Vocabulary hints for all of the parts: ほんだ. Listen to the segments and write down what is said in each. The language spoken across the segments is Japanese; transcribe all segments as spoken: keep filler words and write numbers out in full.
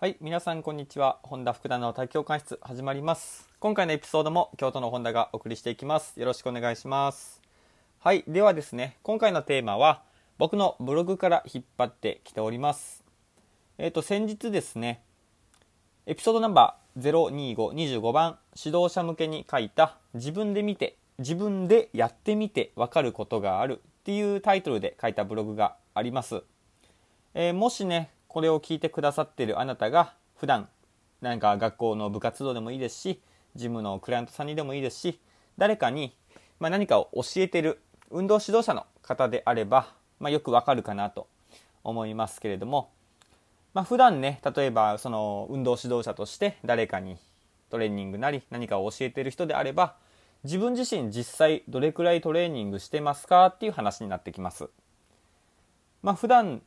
はい、皆さんこんにちは。本田福田の多教官室始まります。今回のエピソードも京都の本田がお送りしていきます。よろしくお願いします。はい、ではですね、今回のテーマは僕のブログから引っ張ってきております。えっと先日ですね、エピソードナンバーゼロにーごーにーごばん、指導者向けに書いた自分で見て自分でやってみて分かることがあるっていうタイトルで書いたブログがあります。えー、もしねこれを聞いてくださっているあなたが普段なんか学校の部活動でもいいですし、ジムのクライアントさんにでもいいですし、誰かに、まあ、何かを教えている運動指導者の方であれば、まあ、よく分かるかなと思いますけれども、まあ、普段ね、例えばその運動指導者として誰かにトレーニングなり何かを教えている人であれば、自分自身実際どれくらいトレーニングしてますかっていう話になってきます。まあ、普段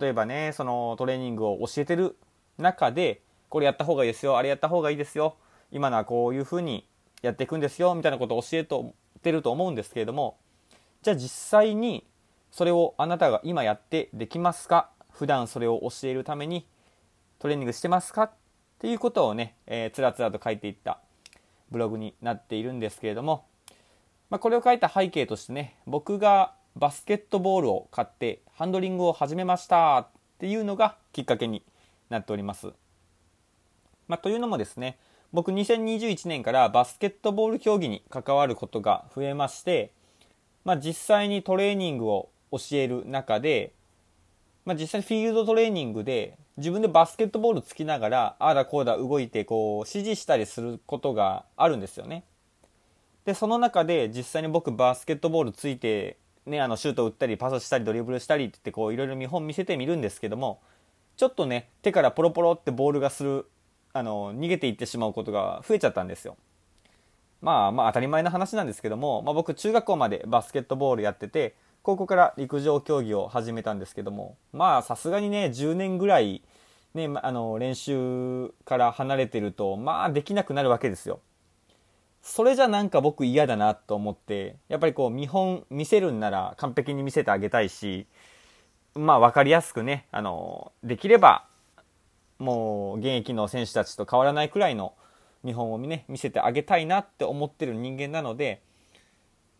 例えばね、そのトレーニングを教えてる中で、これやった方がいいですよ、あれやった方がいいですよ、今のはこういうふうにやっていくんですよみたいなことを教えてると思うんですけれども、じゃあ実際にそれをあなたが今やってできますか、普段それを教えるためにトレーニングしてますかっていうことをね、えー、つらつらと書いていったブログになっているんですけれども、まあ、これを書いた背景としてね、僕がバスケットボールを買ってハンドリングを始めましたっていうのがきっかけになっております。まあ、というのもですね、僕にせんにじゅういちねんからバスケットボール競技に関わることが増えまして、まあ、実際にトレーニングを教える中で、まあ、実際フィールドトレーニングで自分でバスケットボールつきながらああだこうだ動いてこう指示したりすることがあるんですよね。でその中で実際に僕バスケットボールついてね、あのシュート打ったりパスしたりドリブルしたりっていろいろ見本見せてみるんですけども、ちょっとね手からポロポロってボールがする、あの逃げていってしまうことが増えちゃったんですよ。まあまあ当たり前の話なんですけども、まあ、僕中学校までバスケットボールやってて、高校から陸上競技を始めたんですけども、まあさすがにねじゅうねんぐらい、ね、あの練習から離れてるとまあできなくなるわけですよ。それじゃなんか僕嫌だなと思って、やっぱりこう見本見せるんなら完璧に見せてあげたいし、まあ分かりやすくね、あのできればもう現役の選手たちと変わらないくらいの見本をね見せてあげたいなって思ってる人間なので、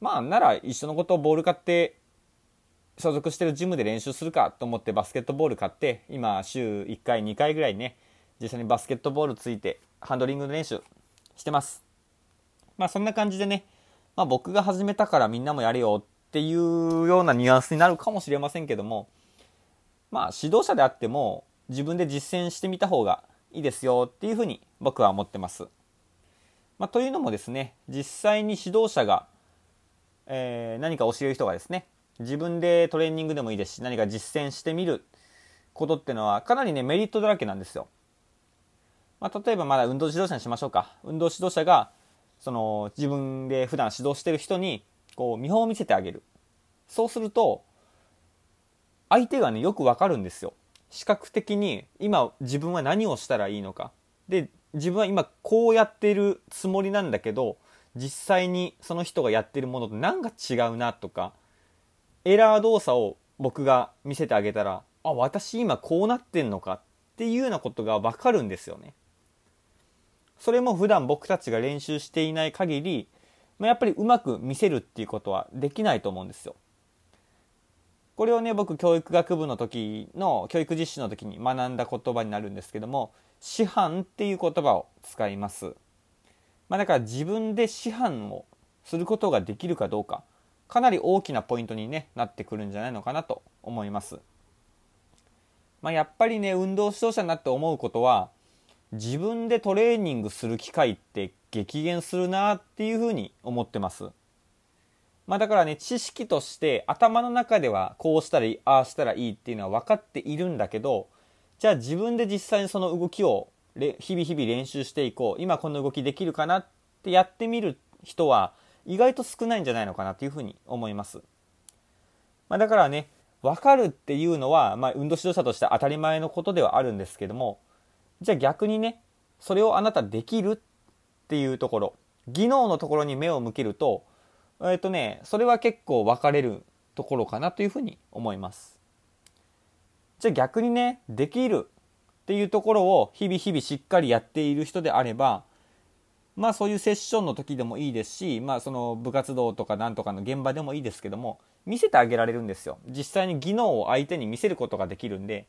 まあなら一緒のことをボール買って所属してるジムで練習するかと思ってバスケットボール買って、今週いっかいにかいぐらいね実際にバスケットボールついてハンドリングの練習してます。まあそんな感じでね、まあ、僕が始めたからみんなもやれよっていうようなニュアンスになるかもしれませんけども、まあ指導者であっても自分で実践してみた方がいいですよっていうふうに僕は思ってます。まあ、というのもですね、実際に指導者が、えー、何か教える人がですね、自分でトレーニングでもいいですし、何か実践してみることってのはかなりねメリットだらけなんですよ。まあ、例えばまだ運動指導者にしましょうか。運動指導者がその自分で普段指導してる人にこう見本を見せてあげる。そうすると相手がねよくわかるんですよ。視覚的に今自分は何をしたらいいのか。で自分は今こうやってるつもりなんだけど、実際にその人がやってるものと何が違うなとか、エラー動作を僕が見せてあげたら、あ、私今こうなってんのかっていうようなことがわかるんですよね。それも普段僕たちが練習していない限り、まあ、やっぱりうまく見せるっていうことはできないと思うんですよ。これをね、僕教育学部の時の教育実習の時に学んだ言葉になるんですけども、師範っていう言葉を使います。まあ、だから自分で師範をすることができるかどうか、かなり大きなポイントに、ね、なってくるんじゃないのかなと思います。まあ、やっぱりね運動指導者になって思うことは、自分でトレーニングする機会って激減するなっていうふうに思ってます。まあ、だからね知識として頭の中ではこうしたらいい、ああしたらいいっていうのは分かっているんだけど、じゃあ自分で実際にその動きを日々日々練習していこう、今この動きできるかなってやってみる人は意外と少ないんじゃないのかなというふうに思います。まあ、だからね分かるっていうのは、まあ、運動指導者として当たり前のことではあるんですけども、じゃあ逆にね、それをあなたできるっていうところ、技能のところに目を向けると、えっとね、それは結構分かれるところかなというふうに思います。じゃあ逆にね、できる、っていうところを日々日々しっかりやっている人であれば、まあそういうセッションの時でもいいですし、まあその部活動とかなんとかの現場でもいいですけども、見せてあげられるんですよ。実際に技能を相手に見せることができるんで、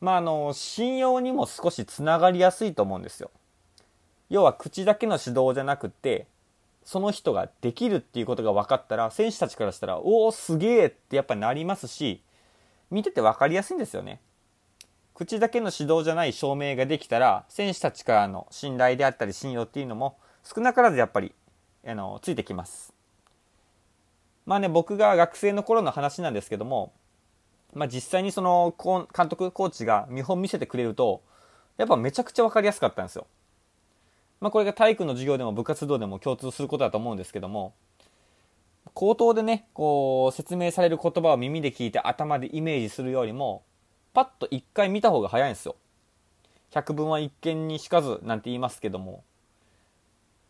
まああの信用にも少しつながりやすいと思うんですよ。要は口だけの指導じゃなくて、その人ができるっていうことが分かったら、選手たちからしたら、おおすげえってやっぱなりますし、見てて分かりやすいんですよね。口だけの指導じゃない証明ができたら、選手たちからの信頼であったり信用っていうのも少なからずやっぱりあのついてきます。まあね、僕が学生の頃の話なんですけども、まあ、実際にその監督コーチが見本見せてくれると、やっぱめちゃくちゃ分かりやすかったんですよ。まあ、これが体育の授業でも部活動でも共通することだと思うんですけども、口頭でねこう説明される言葉を耳で聞いて頭でイメージするよりも、パッと一回見た方が早いんですよ。百聞は一見にしかずなんて言いますけども、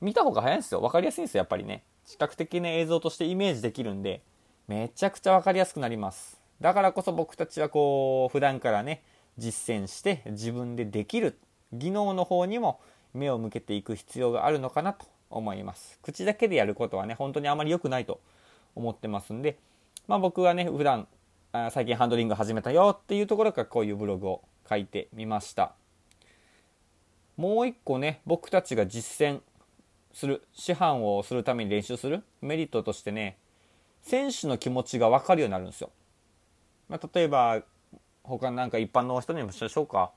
見た方が早いんですよ。分かりやすいんですよ、やっぱりね。視覚的な映像としてイメージできるんで、めちゃくちゃ分かりやすくなります。だからこそ僕たちはこう普段からね実践して自分でできる技能の方にも目を向けていく必要があるのかなと思います。口だけでやることはね本当にあまり良くないと思ってますんで、まあ、僕はね普段最近ハンドリング始めたよっていうところからこういうブログを書いてみました。もう一個ね、僕たちが実践する、師範をするために練習するメリットとしてね、選手の気持ちが分かるようになるんですよ。まあ、例えば他なんか一般の人にもしましょうか、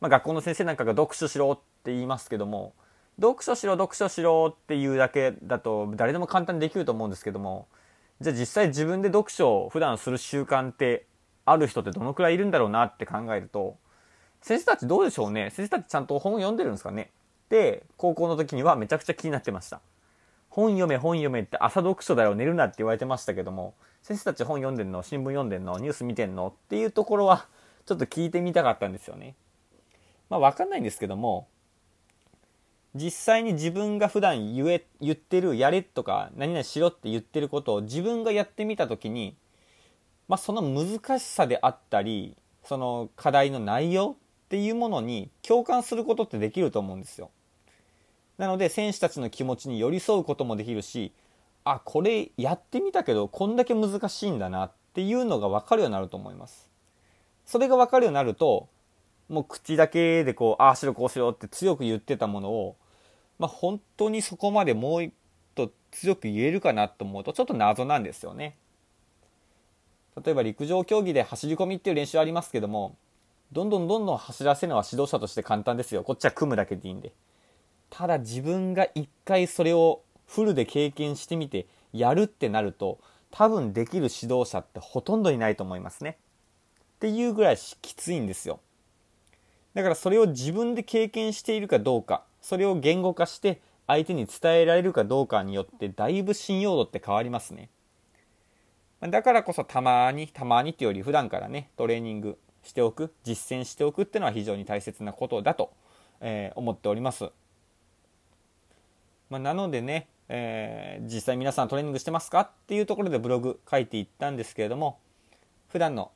まあ、学校の先生なんかが読書しろってって言いますけども、読書しろ読書しろっていうだけだと誰でも簡単にできると思うんですけども、じゃあ実際自分で読書を普段する習慣ってある人ってどのくらいいるんだろうなって考えると、先生たちどうでしょうね。先生たちちゃんと本読んでるんですかね。で、高校の時にはめちゃくちゃ気になってました。本読め本読めって朝読書だよ寝るなって言われてましたけども、先生たち本読んでんの、新聞読んでんの、ニュース見てんのっていうところはちょっと聞いてみたかったんですよね。まあ分かんないんですけども、実際に自分が普段言え、言ってるやれとか何々しろって言ってることを自分がやってみたときに、まあ、その難しさであったりその課題の内容っていうものに共感することってできると思うんですよ。なので選手たちの気持ちに寄り添うこともできるし、あ、これやってみたけどこんだけ難しいんだなっていうのが分かるようになると思います。それが分かるようになると、もう口だけでこうああしろこうしろって強く言ってたものを、まあ、本当にそこまでもう一度強く言えるかなと思うとちょっと謎なんですよね。例えば陸上競技で走り込みっていう練習ありますけども、どんどんどんどん走らせるのは指導者として簡単ですよ。こっちは組むだけでいいんで。ただ自分が一回それをフルで経験してみてやるってなると、多分できる指導者ってほとんどいないと思いますね。っていうぐらいきついんですよ。だからそれを自分で経験しているかどうか、それを言語化して相手に伝えられるかどうかによってだいぶ信用度って変わりますね。だからこそたまにたまにっていうより普段からねトレーニングしておく、実践しておくっていうのは非常に大切なことだと、えー、思っております。まあ、なのでね、えー、実際皆さんトレーニングしてますかっていうところでブログ書いていったんですけれども、普段の、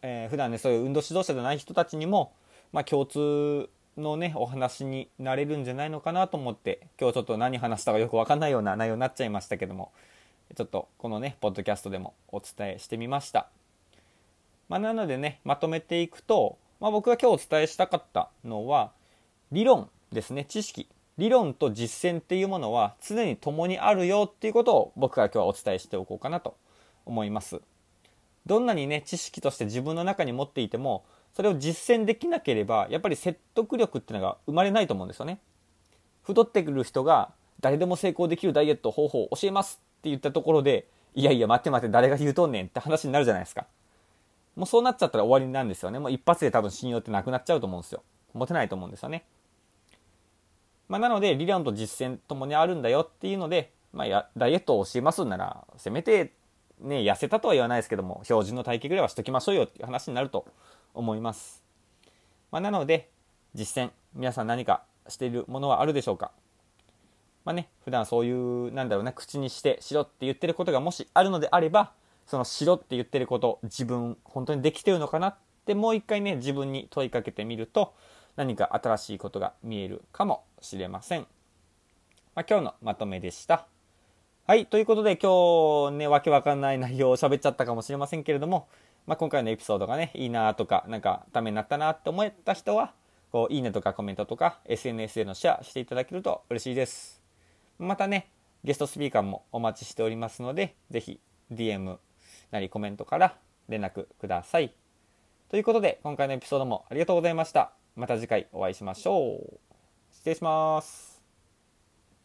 えー、普段ねそういう運動指導者じゃない人たちにもまあ、共通のねお話になれるんじゃないのかなと思って、今日ちょっと何話したかよく分かんないような内容になっちゃいましたけども、ちょっとこのねポッドキャストでもお伝えしてみました。まあ、なのでねまとめていくと、まあ、僕が今日お伝えしたかったのは理論ですね。知識、理論と実践っていうものは常に共にあるよっていうことを僕から今日はお伝えしておこうかなと思います。どんなにね知識として自分の中に持っていても、それを実践できなければやっぱり説得力っていうのが生まれないと思うんですよね。太ってくる人が誰でも成功できるダイエット方法を教えますって言ったところで、いやいや待って待って誰が言うとんねんって話になるじゃないですか。もうそうなっちゃったら終わりなんですよね。もう一発で多分信用ってなくなっちゃうと思うんですよ。持てないと思うんですよね。まあ、なので理論と実践ともにあるんだよっていうので、まあ、やダイエットを教えますならせめてね痩せたとは言わないですけども標準の体型ぐらいはしときましょうよっていう話になると思います。まあ、なので実践、皆さん何かしているものはあるでしょうか。まあね普段そういうなんだろうな口にしてしろって言ってることがもしあるのであれば、そのしろって言ってること自分本当にできてるのかなっでもう一回ね自分に問いかけてみると何か新しいことが見えるかもしれません。まあ、今日のまとめでした。はい、ということで今日ねわけわかんない内容を喋っちゃったかもしれませんけれども、まあ、今回のエピソードがねいいなとかなんかためになったなって思った人はこういいねとかコメントとか エスエヌエス でのシェアしていただけると嬉しいです。またねゲストスピーカーもお待ちしておりますのでぜひ ディーエム なりコメントから連絡ください。ということで今回のエピソードもありがとうございました。また次回お会いしましょう。失礼します。